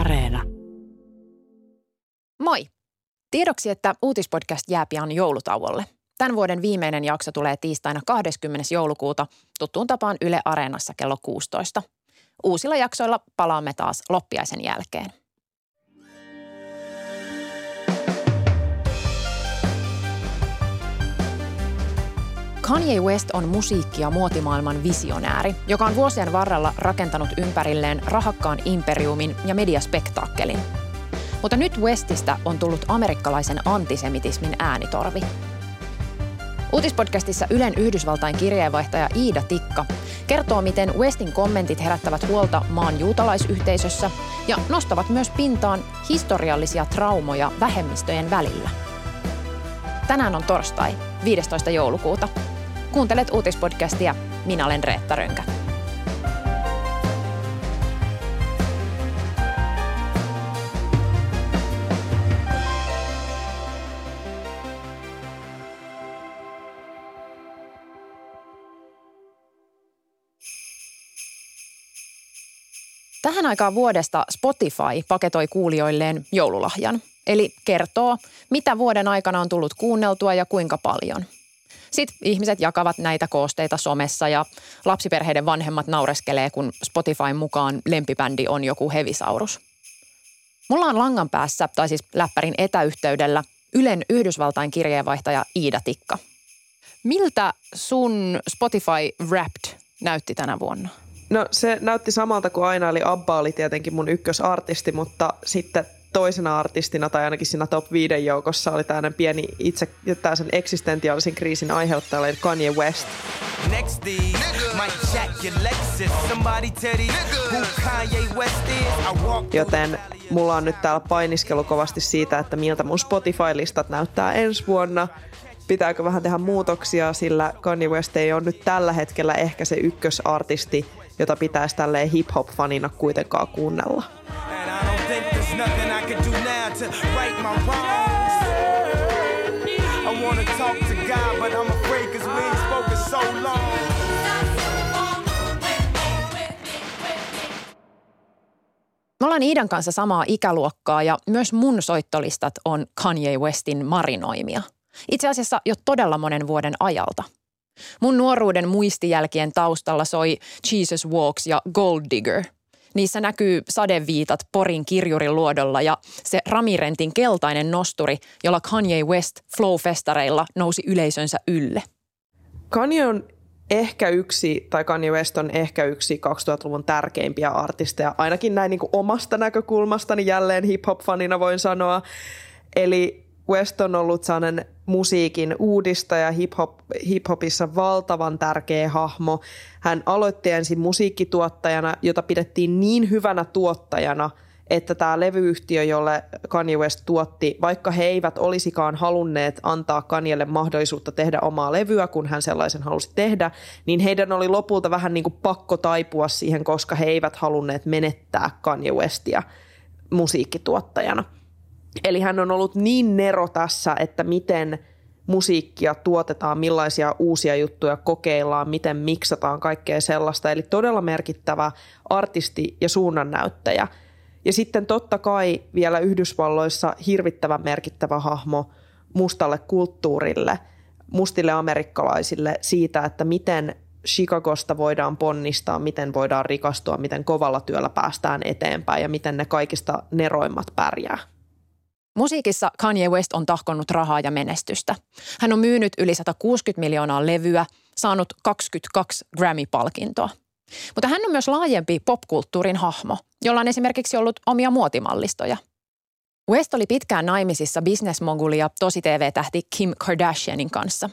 Areena. Moi! Tiedoksi, että uutispodcast jää pian joulutauolle. Tämän vuoden viimeinen jakso tulee tiistaina 20. joulukuuta tuttuun tapaan Yle Areenassa kello 16. Uusilla jaksoilla palaamme taas loppiaisen jälkeen. Kanye West on musiikki- ja muotimaailman visionääri, joka on vuosien varrella rakentanut ympärilleen rahakkaan imperiumin ja mediaspektaakkelin. Mutta nyt Westistä on tullut amerikkalaisen antisemitismin äänitorvi. Uutispodcastissa Ylen Yhdysvaltain kirjeenvaihtaja Iida Tikka kertoo, miten Westin kommentit herättävät huolta maan juutalaisyhteisössä ja nostavat myös pintaan historiallisia traumoja vähemmistöjen välillä. Tänään on torstai, 15. joulukuuta. Kuuntelet uutispodcastia. Minä olen Reetta Rönkä. Tähän aikaan vuodesta Spotify paketoi kuulijoilleen joululahjan, eli kertoo, mitä vuoden aikana on tullut kuunneltua ja kuinka paljon. Sitten ihmiset jakavat näitä koosteita somessa ja lapsiperheiden vanhemmat naureskelee, kun Spotifyn mukaan lempibändi on joku hevisaurus. Mulla on langan päässä, tai siis läppärin etäyhteydellä, Ylen Yhdysvaltain kirjeenvaihtaja Iida Tikka. Miltä sun Spotify Wrapped näytti tänä vuonna? No se näytti samalta kuin aina, eli Abba oli tietenkin mun ykkösartisti, mutta sitten toisena artistina tai ainakin siinä top 5 joukossa oli tämmöinen pieni itse sen eksistentiaalisen kriisin aiheuttaja, eli Kanye West. Joten mulla on nyt täällä painiskelu kovasti siitä, että miltä mun Spotify-listat näyttää ensi vuonna. Pitääkö vähän tehdä muutoksia, sillä Kanye West ei ole nyt tällä hetkellä ehkä se ykkösartisti, jota pitäisi tälleen hip-hop-fanina kuitenkaan kuunnella. Me ollaan Iidan kanssa samaa ikäluokkaa ja myös mun soittolistat on Kanye Westin marinoimia. Itse asiassa jo todella monen vuoden ajalta. Mun nuoruuden muistijälkien taustalla soi Jesus Walks ja Gold Digger. Niissä näkyy sadeviitat Porin kirjurin luodolla ja se Ramirentin keltainen nosturi, jolla Kanye West Flow-festareilla nousi yleisönsä ylle. Kanye West on ehkä yksi 2000-luvun tärkeimpiä artisteja, ainakin näin niin kuin omasta näkökulmastani jälleen hip-hop-fanina voin sanoa. Eli West on ollut sellainen musiikin uudistaja, hip-hopissa valtavan tärkeä hahmo. Hän aloitti ensin musiikkituottajana, jota pidettiin niin hyvänä tuottajana, että tämä levyyhtiö, jolle Kanye West tuotti, vaikka he eivät olisikaan halunneet antaa Kanyelle mahdollisuutta tehdä omaa levyä, kun hän sellaisen halusi tehdä, niin heidän oli lopulta vähän niin kuin pakko taipua siihen, koska he eivät halunneet menettää Kanye Westia musiikkituottajana. Eli hän on ollut niin nero tässä, että miten musiikkia tuotetaan, millaisia uusia juttuja kokeillaan, miten miksataan kaikkea sellaista. Eli todella merkittävä artisti ja suunnannäyttäjä. Ja sitten totta kai vielä Yhdysvalloissa hirvittävän merkittävä hahmo mustalle kulttuurille, mustille amerikkalaisille siitä, että miten Chicagosta voidaan ponnistaa, miten voidaan rikastua, miten kovalla työllä päästään eteenpäin ja miten ne kaikista neroimmat pärjää. Musiikissa Kanye West on tahkonnut rahaa ja menestystä. Hän on myynyt yli 160 miljoonaa levyä, saanut 22 Grammy-palkintoa. Mutta hän on myös laajempi popkulttuurin hahmo, jolla on esimerkiksi ollut omia muotimallistoja. West oli pitkään naimisissa bisnesmoguli ja tosi-tv-tähti Kim Kardashianin kanssa.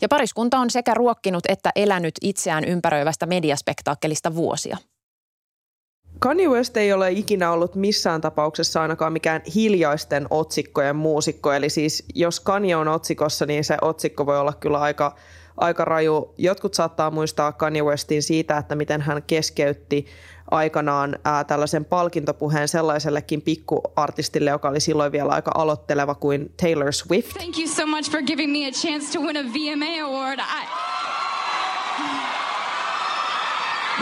Ja pariskunta on sekä ruokkinut että elänyt itseään ympäröivästä mediaspektaakkelista vuosia. Kanye West ei ole ikinä ollut missään tapauksessa ainakaan mikään hiljaisten otsikkojen muusikko. Eli siis jos Kanye on otsikossa, niin se otsikko voi olla kyllä aika raju. Jotkut saattaa muistaa Kanye Westin siitä, että miten hän keskeytti aikanaan tällaisen palkintopuheen sellaisellekin pikkuartistille, joka oli silloin vielä aika aloitteleva kuin Taylor Swift. Thank you so much for giving me a chance to win a VMA award.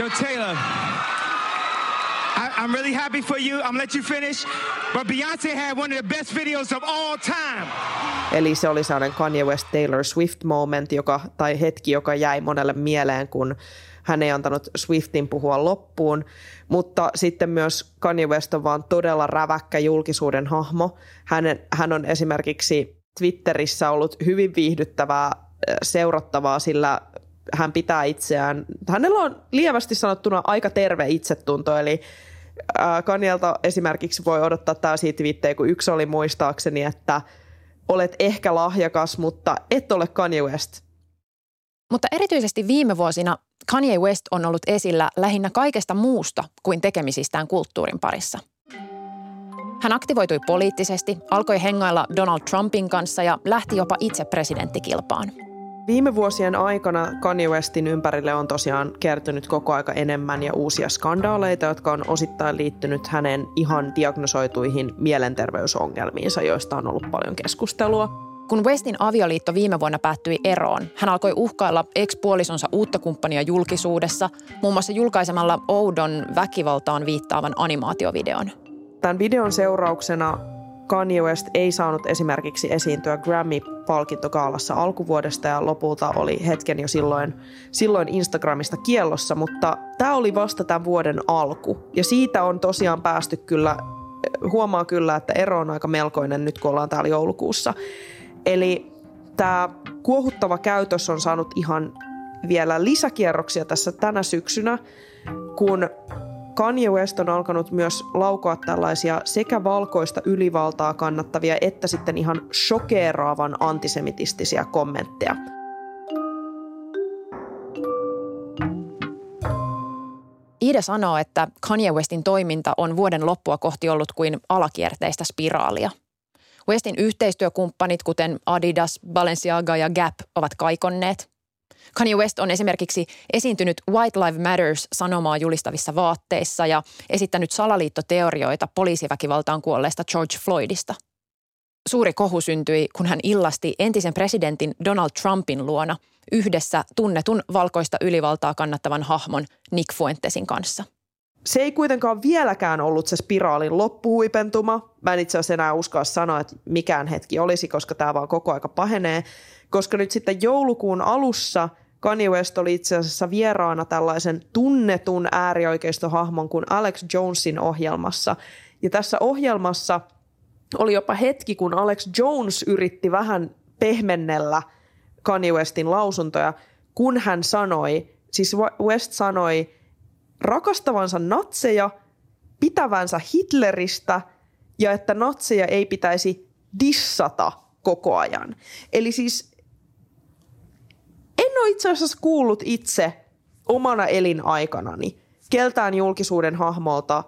No, Taylor. I'm really happy for you. I'm let you finish. But Beyoncé had one of the best videos of all time. Eli se oli sellainen Kanye West Taylor Swift moment, hetki, joka jäi monelle mieleen, kun hän ei antanut Swiftin puhua loppuun, mutta sitten myös Kanye West on vaan todella räväkkä julkisuuden hahmo. Hän on esimerkiksi Twitterissä ollut hyvin viihdyttävää seurattavaa, sillä hän pitää itseään. Hänellä on lievästi sanottuna aika terve itsetunto, eli Kanyelta esimerkiksi voi odottaa täysiä twiittejä, kun yksi oli muistaakseni, että olet ehkä lahjakas, mutta et ole Kanye West. Mutta erityisesti viime vuosina Kanye West on ollut esillä lähinnä kaikesta muusta kuin tekemisistään kulttuurin parissa. Hän aktivoitui poliittisesti, alkoi hengailla Donald Trumpin kanssa ja lähti jopa itse presidenttikilpaan. Viime vuosien aikana Kanye Westin ympärille on tosiaan kertynyt koko aika enemmän ja uusia skandaaleita, jotka on osittain liittynyt hänen ihan diagnosoituihin mielenterveysongelmiinsa, joista on ollut paljon keskustelua. Kun Westin avioliitto viime vuonna päättyi eroon, hän alkoi uhkailla ex-puolisonsa uutta kumppania julkisuudessa, muun muassa julkaisemalla oudon väkivaltaan viittaavan animaatiovideon. Tämän videon seurauksena Kanye West ei saanut esimerkiksi esiintyä Grammy-palkintogaalassa alkuvuodesta ja lopulta oli hetken jo silloin Instagramista kiellossa, mutta tämä oli vasta tämän vuoden alku ja siitä on tosiaan päästy kyllä, huomaa kyllä, että ero on aika melkoinen nyt kun ollaan täällä joulukuussa. Eli tämä kuohuttava käytös on saanut ihan vielä lisäkierroksia tässä tänä syksynä, kun Kanye West on alkanut myös laukoa tällaisia sekä valkoista ylivaltaa kannattavia että sitten ihan shokeeraavan antisemitistisiä kommentteja. Iida sanoo, että Kanye Westin toiminta on vuoden loppua kohti ollut kuin alakierteistä spiraalia. Westin yhteistyökumppanit, kuten Adidas, Balenciaga ja Gap, ovat kaikonneet. Kanye West on esimerkiksi esiintynyt White Lives Matters-sanomaa julistavissa vaatteissa ja esittänyt salaliittoteorioita poliisiväkivaltaan kuolleesta George Floydista. Suuri kohu syntyi, kun hän illasti entisen presidentin Donald Trumpin luona yhdessä tunnetun valkoista ylivaltaa kannattavan hahmon Nick Fuentesin kanssa. Se ei kuitenkaan vieläkään ollut se spiraalin loppuhuipentuma. Mä en itse asiassa enää uskoa sanoa, että mikään hetki olisi, koska tämä vaan koko aika pahenee. Koska nyt sitten joulukuun alussa Kanye West oli itse asiassa vieraana tällaisen tunnetun äärioikeistohahmon kuin Alex Jonesin ohjelmassa. Ja tässä ohjelmassa oli jopa hetki, kun Alex Jones yritti vähän pehmennellä Kanye Westin lausuntoja, kun hän sanoi, siis West sanoi, rakastavansa natseja, pitävänsä Hitleristä ja että natseja ei pitäisi dissata koko ajan. Eli siis en ole itse asiassa kuullut itse omana elinaikanani keltään julkisuuden hahmolta,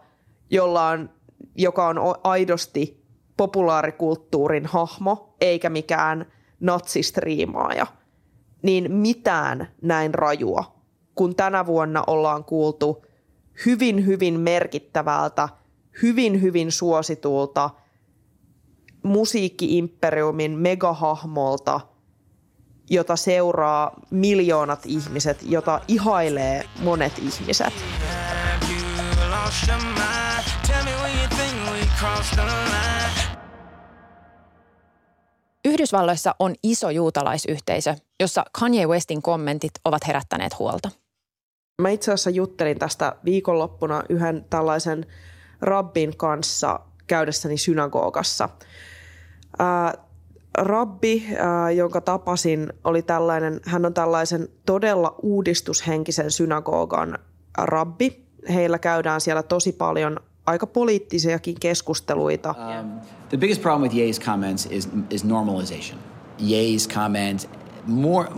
joka on aidosti populaarikulttuurin hahmo eikä mikään natsistriimaaja, niin mitään näin rajua, kun tänä vuonna ollaan kuultu hyvin, hyvin merkittävältä, hyvin, hyvin suositulta musiikki-imperiumin megahahmolta, jota seuraa miljoonat ihmiset, jota ihailee monet ihmiset. Yhdysvalloissa on iso juutalaisyhteisö, jossa Kanye Westin kommentit ovat herättäneet huolta. Mä itse asiassa juttelin tästä viikonloppuna yhden tällaisen rabbin kanssa käydessäni synagogassa. Rabbi, jonka tapasin, oli tällainen, hän on tällaisen todella uudistushenkisen synagogan rabbi. Heillä käydään siellä tosi paljon aika poliittisiakin keskusteluita. The biggest problem with Ye's comments is normalization. Ye's comments more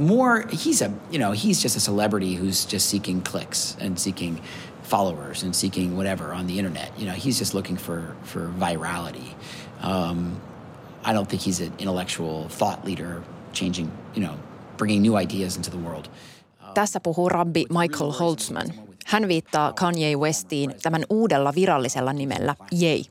he's just a celebrity who's just seeking clicks and seeking followers and seeking whatever on the internet. You know, he's just looking for virality. I don't think he's an intellectual thought leader changing, bringing new ideas into the world. Tässä puhuu rabbi Michael Holtzman. Hän viittaa Kanye Westiin tämän uudella virallisella nimellä Ye.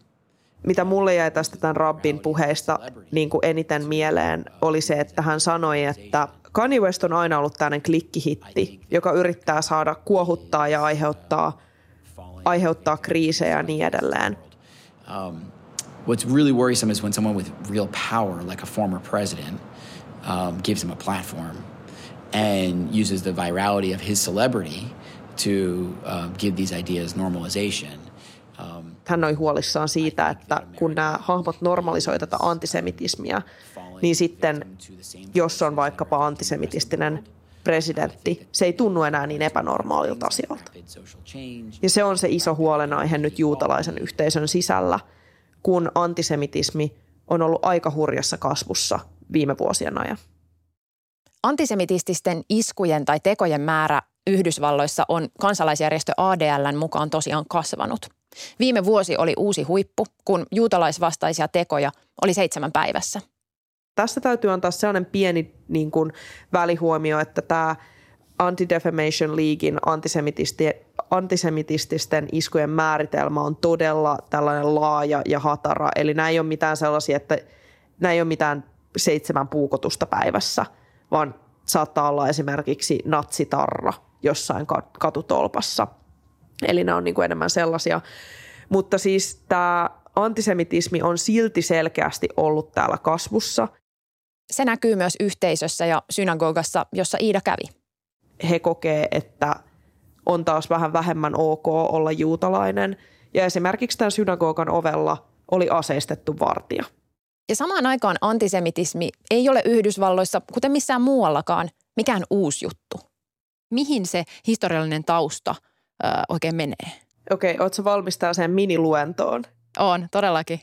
Mitä mulle jäi tästä tämän rabbin puheista niin kuin eniten mieleen oli se, että hän sanoi, että Kanye West on aina ollut tällainen klikkihitti, joka yrittää saada kuohuttaa ja aiheuttaa aiheuttaa kriisejä ja niin edelleen. What's really worrisome is when someone with real power, like a former president, gives him a platform and uses the virality of his celebrity to give these ideas normalization. Hän oli huolissaan siitä, että kun nämä hahmot normalisoivat tätä antisemitismia, niin sitten jos on vaikkapa antisemitistinen presidentti, se ei tunnu enää niin epänormaalilta asialta. Ja se on se iso huolenaihe nyt juutalaisen yhteisön sisällä, kun antisemitismi on ollut aika hurjassa kasvussa viime vuosien ajan. Antisemitististen iskujen tai tekojen määrä Yhdysvalloissa on kansalaisjärjestö ADL:n mukaan tosiaan kasvanut. Viime vuosi oli uusi huippu, kun juutalaisvastaisia tekoja oli 7 päivässä. Tässä täytyy antaa sellainen pieni niin kuin välihuomio, että tämä Anti-Defamation Leaguein antisemitististen iskujen määritelmä on todella tällainen laaja ja hatara. Eli nämä ei ole mitään sellaisia, että nämä ei ole mitään 7 puukotusta päivässä, vaan saattaa olla esimerkiksi natsitarra jossain katutolpassa. Eli nämä on niin kuin enemmän sellaisia. Mutta siis tämä antisemitismi on silti selkeästi ollut täällä kasvussa. Se näkyy myös yhteisössä ja synagogassa, jossa Iida kävi. He kokee, että on taas vähän vähemmän ok olla juutalainen. Ja esimerkiksi tämän synagogan ovella oli aseistettu vartija. Ja samaan aikaan antisemitismi ei ole Yhdysvalloissa, kuten missään muuallakaan, mikään uusi juttu. Mihin se historiallinen tausta oikein menee? Okei, ootko valmis tällaiseen miniluentoon? Oon, todellakin.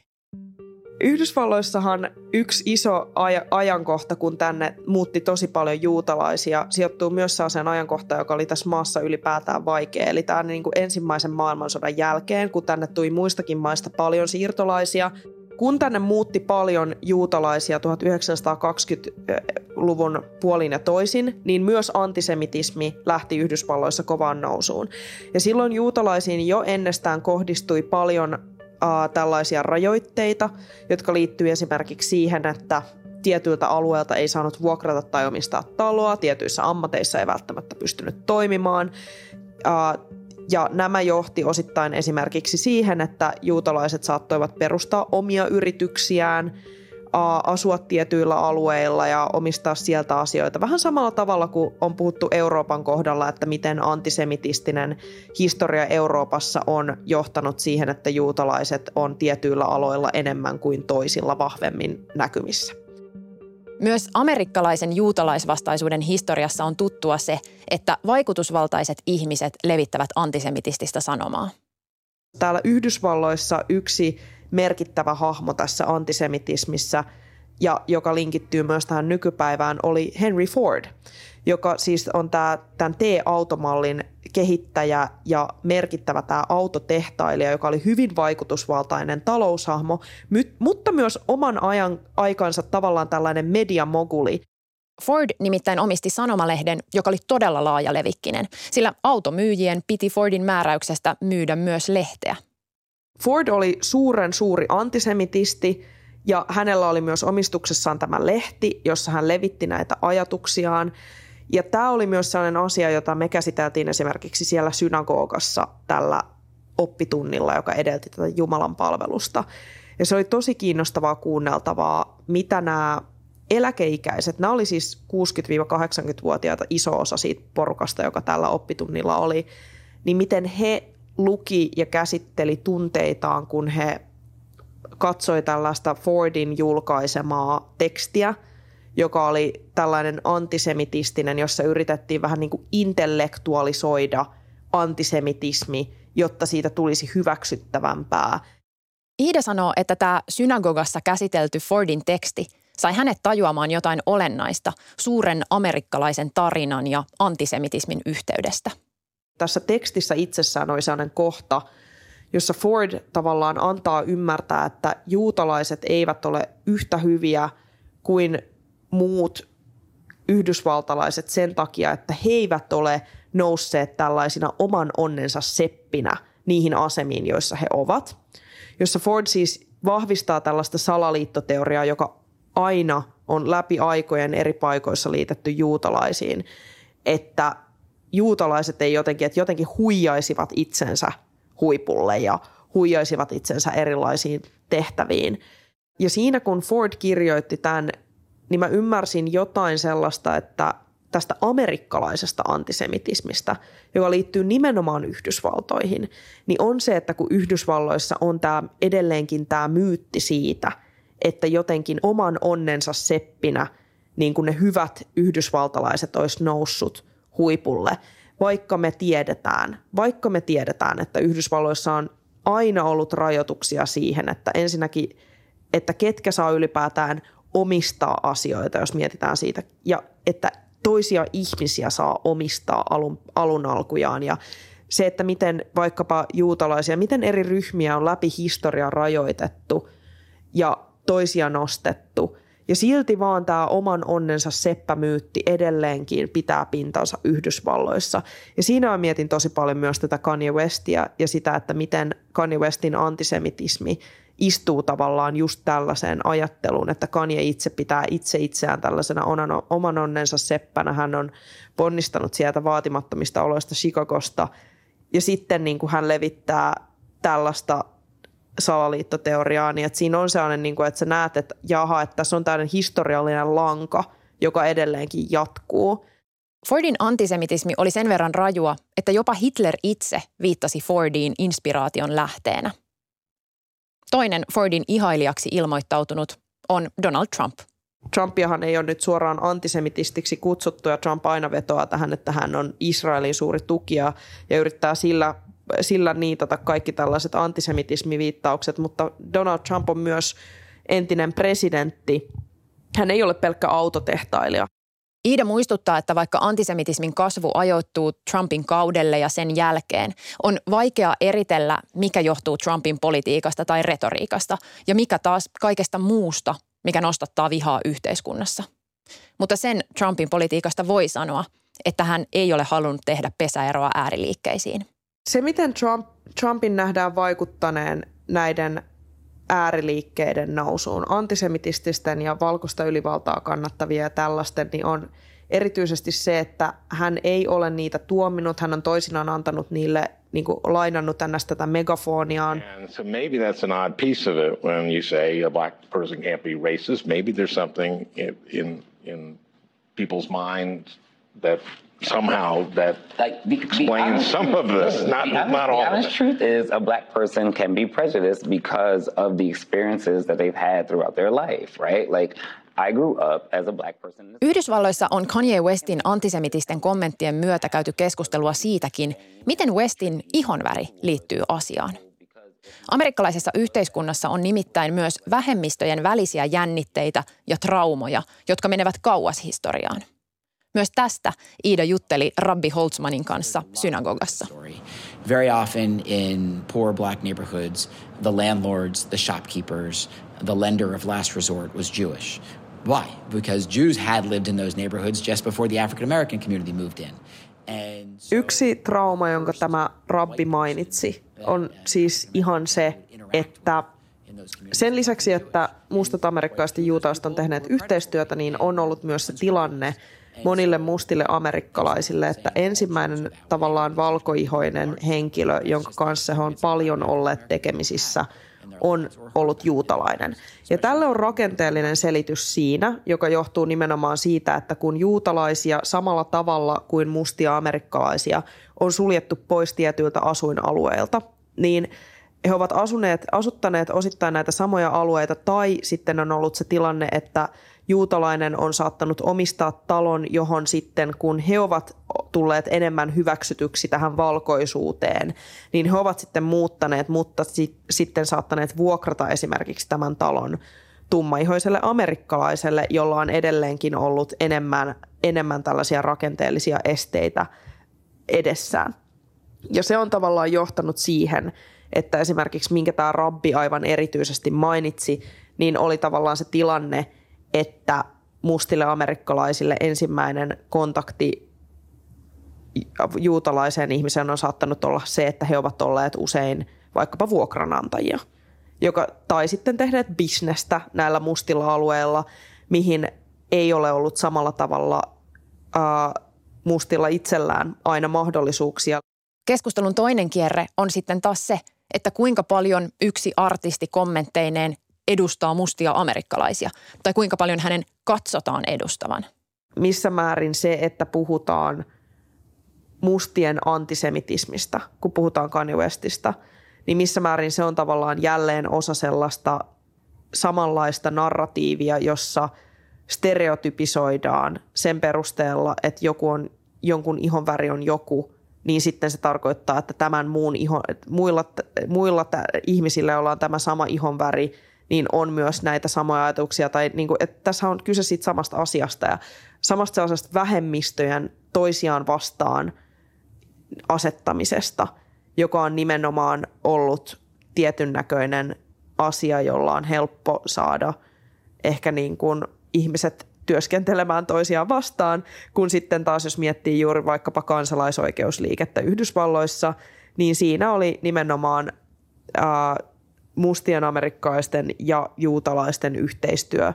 Yhdysvalloissahan yksi iso ajankohta, kun tänne muutti tosi paljon juutalaisia, sijoittuu myös sellaiseen ajankohtaan, joka oli tässä maassa ylipäätään vaikea. Eli tämä niin kuin ensimmäisen maailmansodan jälkeen, kun tänne tuli muistakin maista paljon siirtolaisia. Kun tänne muutti paljon juutalaisia 1920-luvun puolin ja toisin, niin myös antisemitismi lähti Yhdysvalloissa kovaan nousuun. Ja silloin juutalaisiin jo ennestään kohdistui paljon tällaisia rajoitteita, jotka liittyy esimerkiksi siihen, että tietyiltä alueilta ei saanut vuokrata tai omistaa taloa, tietyissä ammateissa ei välttämättä pystynyt toimimaan. Ja nämä johti osittain esimerkiksi siihen, että juutalaiset saattoivat perustaa omia yrityksiään, asua tietyillä alueilla ja omistaa sieltä asioita. Vähän samalla tavalla kuin on puhuttu Euroopan kohdalla, että miten antisemitistinen historia Euroopassa on johtanut siihen, että juutalaiset on tietyillä aloilla enemmän kuin toisilla vahvemmin näkymissä. Myös amerikkalaisen juutalaisvastaisuuden historiassa on tuttua se, että vaikutusvaltaiset ihmiset levittävät antisemitististä sanomaa. Täällä Yhdysvalloissa yksi merkittävä hahmo tässä antisemitismissä, ja joka linkittyy myös tähän nykypäivään, oli Henry Ford, joka siis on tämän T-automallin kehittäjä ja merkittävä tämä autotehtailija, joka oli hyvin vaikutusvaltainen taloushahmo, mutta myös oman aikansa tavallaan tällainen mediamoguli. Ford nimittäin omisti sanomalehden, joka oli todella laajalevikkinen, sillä automyyjien piti Fordin määräyksestä myydä myös lehteä. Ford oli suuri antisemitisti ja hänellä oli myös omistuksessaan tämä lehti, jossa hän levitti näitä ajatuksiaan. Ja tämä oli myös sellainen asia, jota me käsiteltiin esimerkiksi siellä synagogassa tällä oppitunnilla, joka edelti tätä Jumalan palvelusta. Ja se oli tosi kiinnostavaa kuunneltavaa, mitä nämä eläkeikäiset, nämä oli siis 60-80-vuotiaita iso osa siitä porukasta, joka tällä oppitunnilla oli, niin miten he luki ja käsitteli tunteitaan, kun he katsoi tällaista Fordin julkaisemaa tekstiä, joka oli tällainen antisemitistinen, jossa yritettiin vähän niin kuin intellektualisoida antisemitismi, jotta siitä tulisi hyväksyttävämpää. Iida sanoo, että tämä synagogassa käsitelty Fordin teksti sai hänet tajuamaan jotain olennaista suuren amerikkalaisen tarinan ja antisemitismin yhteydestä. Tässä tekstissä itsessään oli sellainen kohta, jossa Ford tavallaan antaa ymmärtää, että juutalaiset eivät ole yhtä hyviä kuin muut yhdysvaltalaiset sen takia, että he eivät ole nousseet tällaisina oman onnensa seppinä niihin asemiin, joissa he ovat. Jossa Ford siis vahvistaa tällaista salaliittoteoriaa, joka aina on läpi aikojen eri paikoissa liitetty juutalaisiin, että juutalaiset ei jotenkin huijaisivat itsensä huipulle ja huijaisivat itsensä erilaisiin tehtäviin. Ja siinä kun Ford kirjoitti tämän, niin mä ymmärsin jotain sellaista, että tästä amerikkalaisesta antisemitismistä, joka liittyy nimenomaan Yhdysvaltoihin, niin on se, että kun Yhdysvalloissa on tämä, edelleenkin tämä myytti siitä, että jotenkin oman onnensa seppinä niin kuin ne hyvät yhdysvaltalaiset olisi noussut huipulle, vaikka me tiedetään, että Yhdysvalloissa on aina ollut rajoituksia siihen, että ensinnäkin, että ketkä saa ylipäätään omistaa asioita, jos mietitään siitä, ja että toisia ihmisiä saa omistaa alun alkujaan, ja se, että miten vaikkapa juutalaisia, miten eri ryhmiä on läpi historian rajoitettu ja toisia nostettu, ja silti vaan tämä oman onnensa seppämyytti edelleenkin pitää pintansa Yhdysvalloissa. Ja siinä mä mietin tosi paljon myös tätä Kanye Westia ja sitä, että miten Kanye Westin antisemitismi istuu tavallaan just tällaiseen ajatteluun, että Kanye itse pitää itseään tällaisena oman onnensa seppänä. Hän on ponnistanut sieltä vaatimattomista oloista Chicagosta ja sitten niin kuin hän levittää tällaista salaliittoteoriaa, niin että siinä on sellainen, niin kuin, että sä näet, että jaha, että tässä on tällainen historiallinen lanka, joka edelleenkin jatkuu. Fordin antisemitismi oli sen verran rajua, että jopa Hitler itse viittasi Fordiin inspiraation lähteenä. Toinen Fordin ihailijaksi ilmoittautunut on Donald Trump. Trumpiahan ei ole nyt suoraan antisemitistiksi kutsuttu, ja Trump aina vetoaa tähän, että hän on Israelin suuri tukija ja yrittää sillä niitata kaikki tällaiset antisemitismiviittaukset, mutta Donald Trump on myös entinen presidentti. Hän ei ole pelkkä autotehtailija. Iida muistuttaa, että vaikka antisemitismin kasvu ajoittuu Trumpin kaudelle ja sen jälkeen, on vaikea eritellä, mikä johtuu Trumpin politiikasta tai retoriikasta ja mikä taas kaikesta muusta, mikä nostattaa vihaa yhteiskunnassa. Mutta sen Trumpin politiikasta voi sanoa, että hän ei ole halunnut tehdä pesäeroa ääriliikkeisiin. Se, miten Trumpin nähdään vaikuttaneen näiden ääriliikkeiden nousuun, antisemitististen ja valkoista ylivaltaa kannattavia ja tällaisten, niin on erityisesti se, että hän ei ole niitä tuominut. Hän on toisinaan antanut niille, niin kuin lainannut tätä megafoniaan. And so maybe that's an odd piece of it when you say a black person can't be racist. Maybe there's something in people's minds that somehow that explains some of this, not all of it. The honest truth is a black person can be prejudiced because of the experiences that they've had throughout their life, right? Like, I grew up as a black person. Yhdysvalloissa on Kanye Westin antisemitisten kommenttien myötä käyty keskustelua siitäkin, miten Westin ihonväri liittyy asiaan. Amerikkalaisessa yhteiskunnassa on nimittäin myös vähemmistöjen välisiä jännitteitä ja traumoja, jotka menevät kauas historiaan. Myös tästä Iida jutteli rabbi Holtzmanin kanssa synagogassa. Very often in poor black neighborhoods, the landlords, the shopkeepers, the lender of last resort was Jewish. Why? Because Jews had lived in those neighborhoods just before the African American community moved in. Yksi trauma, jonka tämä rabbi mainitsi, on siis ihan se, että sen lisäksi, että mustat amerikkalaiset ja juutalaiset on tehneet yhteistyötä, niin on ollut myös se tilanne monille mustille amerikkalaisille, että ensimmäinen tavallaan valkoihoinen henkilö, jonka kanssa he on paljon olleet tekemisissä, on ollut juutalainen. Ja tälle on rakenteellinen selitys siinä, joka johtuu nimenomaan siitä, että kun juutalaisia samalla tavalla kuin mustia amerikkalaisia on suljettu pois tietyiltä asuinalueilta, niin he ovat asuttaneet osittain näitä samoja alueita, tai sitten on ollut se tilanne, että juutalainen on saattanut omistaa talon, johon sitten kun he ovat tulleet enemmän hyväksytyksi tähän valkoisuuteen, niin he ovat sitten muuttaneet, mutta sitten saattaneet vuokrata esimerkiksi tämän talon tummaihoiselle amerikkalaiselle, jolla on edelleenkin ollut enemmän tällaisia rakenteellisia esteitä edessään. Ja se on tavallaan johtanut siihen, että esimerkiksi minkä tämä rabbi aivan erityisesti mainitsi, niin oli tavallaan se tilanne, että mustille amerikkalaisille ensimmäinen kontakti juutalaiseen ihmiseen on saattanut olla se, että he ovat olleet usein vaikkapa vuokranantajia, tai sitten tehneet bisnestä näillä mustilla alueilla, mihin ei ole ollut samalla tavalla mustilla itsellään aina mahdollisuuksia. Keskustelun toinen kierre on sitten taas se, että kuinka paljon yksi artisti kommentteineen edustaa mustia amerikkalaisia tai kuinka paljon hänen katsotaan edustavan. Missä määrin se, että puhutaan mustien antisemitismista, kun puhutaan Kanye Westistä, niin missä määrin se on tavallaan jälleen osa sellaista samanlaista narratiivia, jossa stereotypisoidaan sen perusteella, että joku on, jonkun ihonväri on joku, niin sitten se tarkoittaa, että tämän muun ihmisillä, joilla on tämä sama ihonväri, niin on myös näitä samoja ajatuksia. Tai niin kuin, että tässä on kyse siitä samasta asiasta ja samasta sellaisesta vähemmistöjen toisiaan vastaan asettamisesta, joka on nimenomaan ollut tietyn näköinen asia, jolla on helppo saada ehkä niin kuin ihmiset työskentelemään toisiaan vastaan, kun sitten taas jos miettii juuri vaikkapa kansalaisoikeusliikettä Yhdysvalloissa, niin siinä oli nimenomaan mustien amerikkalaisten ja juutalaisten yhteistyö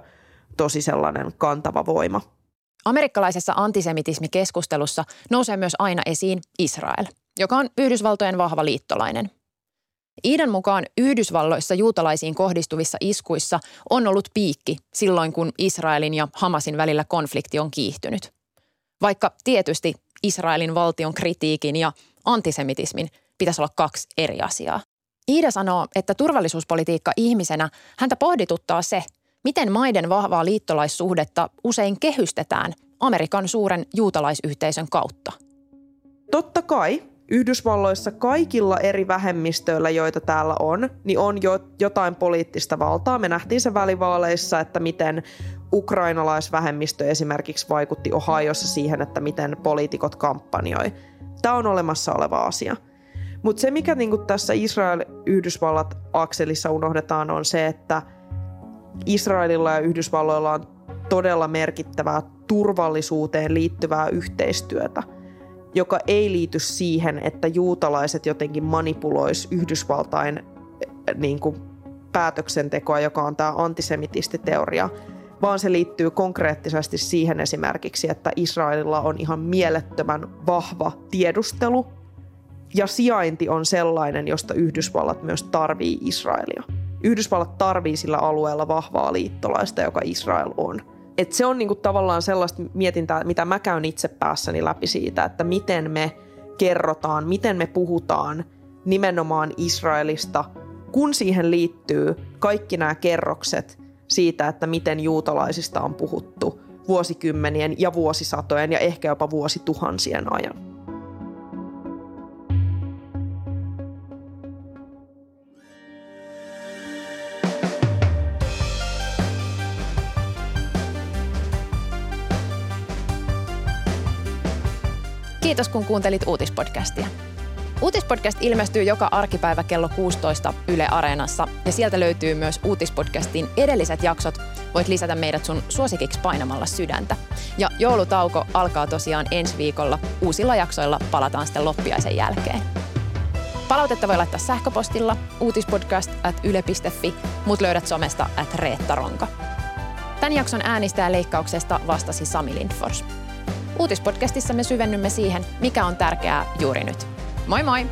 tosi sellainen kantava voima. Amerikkalaisessa antisemitismikeskustelussa nousee myös aina esiin Israel, joka on Yhdysvaltojen vahva liittolainen. Iidan mukaan Yhdysvalloissa juutalaisiin kohdistuvissa iskuissa on ollut piikki silloin, kun Israelin ja Hamasin välillä konflikti on kiihtynyt. Vaikka tietysti Israelin valtion kritiikin ja antisemitismin pitäisi olla kaksi eri asiaa. Iida sanoo, että turvallisuuspolitiikka ihmisenä häntä pohdituttaa se, miten maiden vahvaa liittolaissuhdetta usein kehystetään Amerikan suuren juutalaisyhteisön kautta. Totta kai. Yhdysvalloissa kaikilla eri vähemmistöillä, joita täällä on, niin on jotain poliittista valtaa. Me nähtiin se välivaaleissa, että miten ukrainalaisvähemmistö esimerkiksi vaikutti Ohiossa siihen, että miten poliitikot kampanjoi. Tämä on olemassa oleva asia. Mutta se, mikä niinku tässä Israel-Yhdysvallat-akselissa unohdetaan, on se, että Israelilla ja Yhdysvalloilla on todella merkittävää turvallisuuteen liittyvää yhteistyötä, joka ei liity siihen, että juutalaiset jotenkin manipuloisi Yhdysvaltain niin kuin päätöksentekoa, joka on tämä antisemitistiteoria, vaan se liittyy konkreettisesti siihen esimerkiksi, että Israelilla on ihan mielettömän vahva tiedustelu ja sijainti on sellainen, josta Yhdysvallat myös tarvii Israelia. Yhdysvallat tarvii sillä alueella vahvaa liittolaista, joka Israel on. Et se on niinku tavallaan sellaista mietintää, mitä mä käyn itse päässäni läpi siitä, että miten me kerrotaan, miten me puhutaan nimenomaan Israelista, kun siihen liittyy kaikki nämä kerrokset siitä, että miten juutalaisista on puhuttu vuosikymmenien ja vuosisatojen ja ehkä jopa vuosituhansien ajan. Kiitos, kun kuuntelit Uutispodcastia. Uutispodcast ilmestyy joka arkipäivä kello 16 Yle Areenassa ja sieltä löytyy myös Uutispodcastin edelliset jaksot. Voit lisätä meidät sun suosikiksi painamalla sydäntä. Ja joulutauko alkaa tosiaan ensi viikolla. Uusilla jaksoilla palataan sitten loppiaisen jälkeen. Palautetta voi laittaa sähköpostilla uutispodcast@yle.fi, mut löydät somesta @Reetta Rönkä. Tän jakson äänistä ja leikkauksesta vastasi Sami Lindfors. Uutispodcastissa me syvennymme siihen, mikä on tärkeää juuri nyt. Moi moi!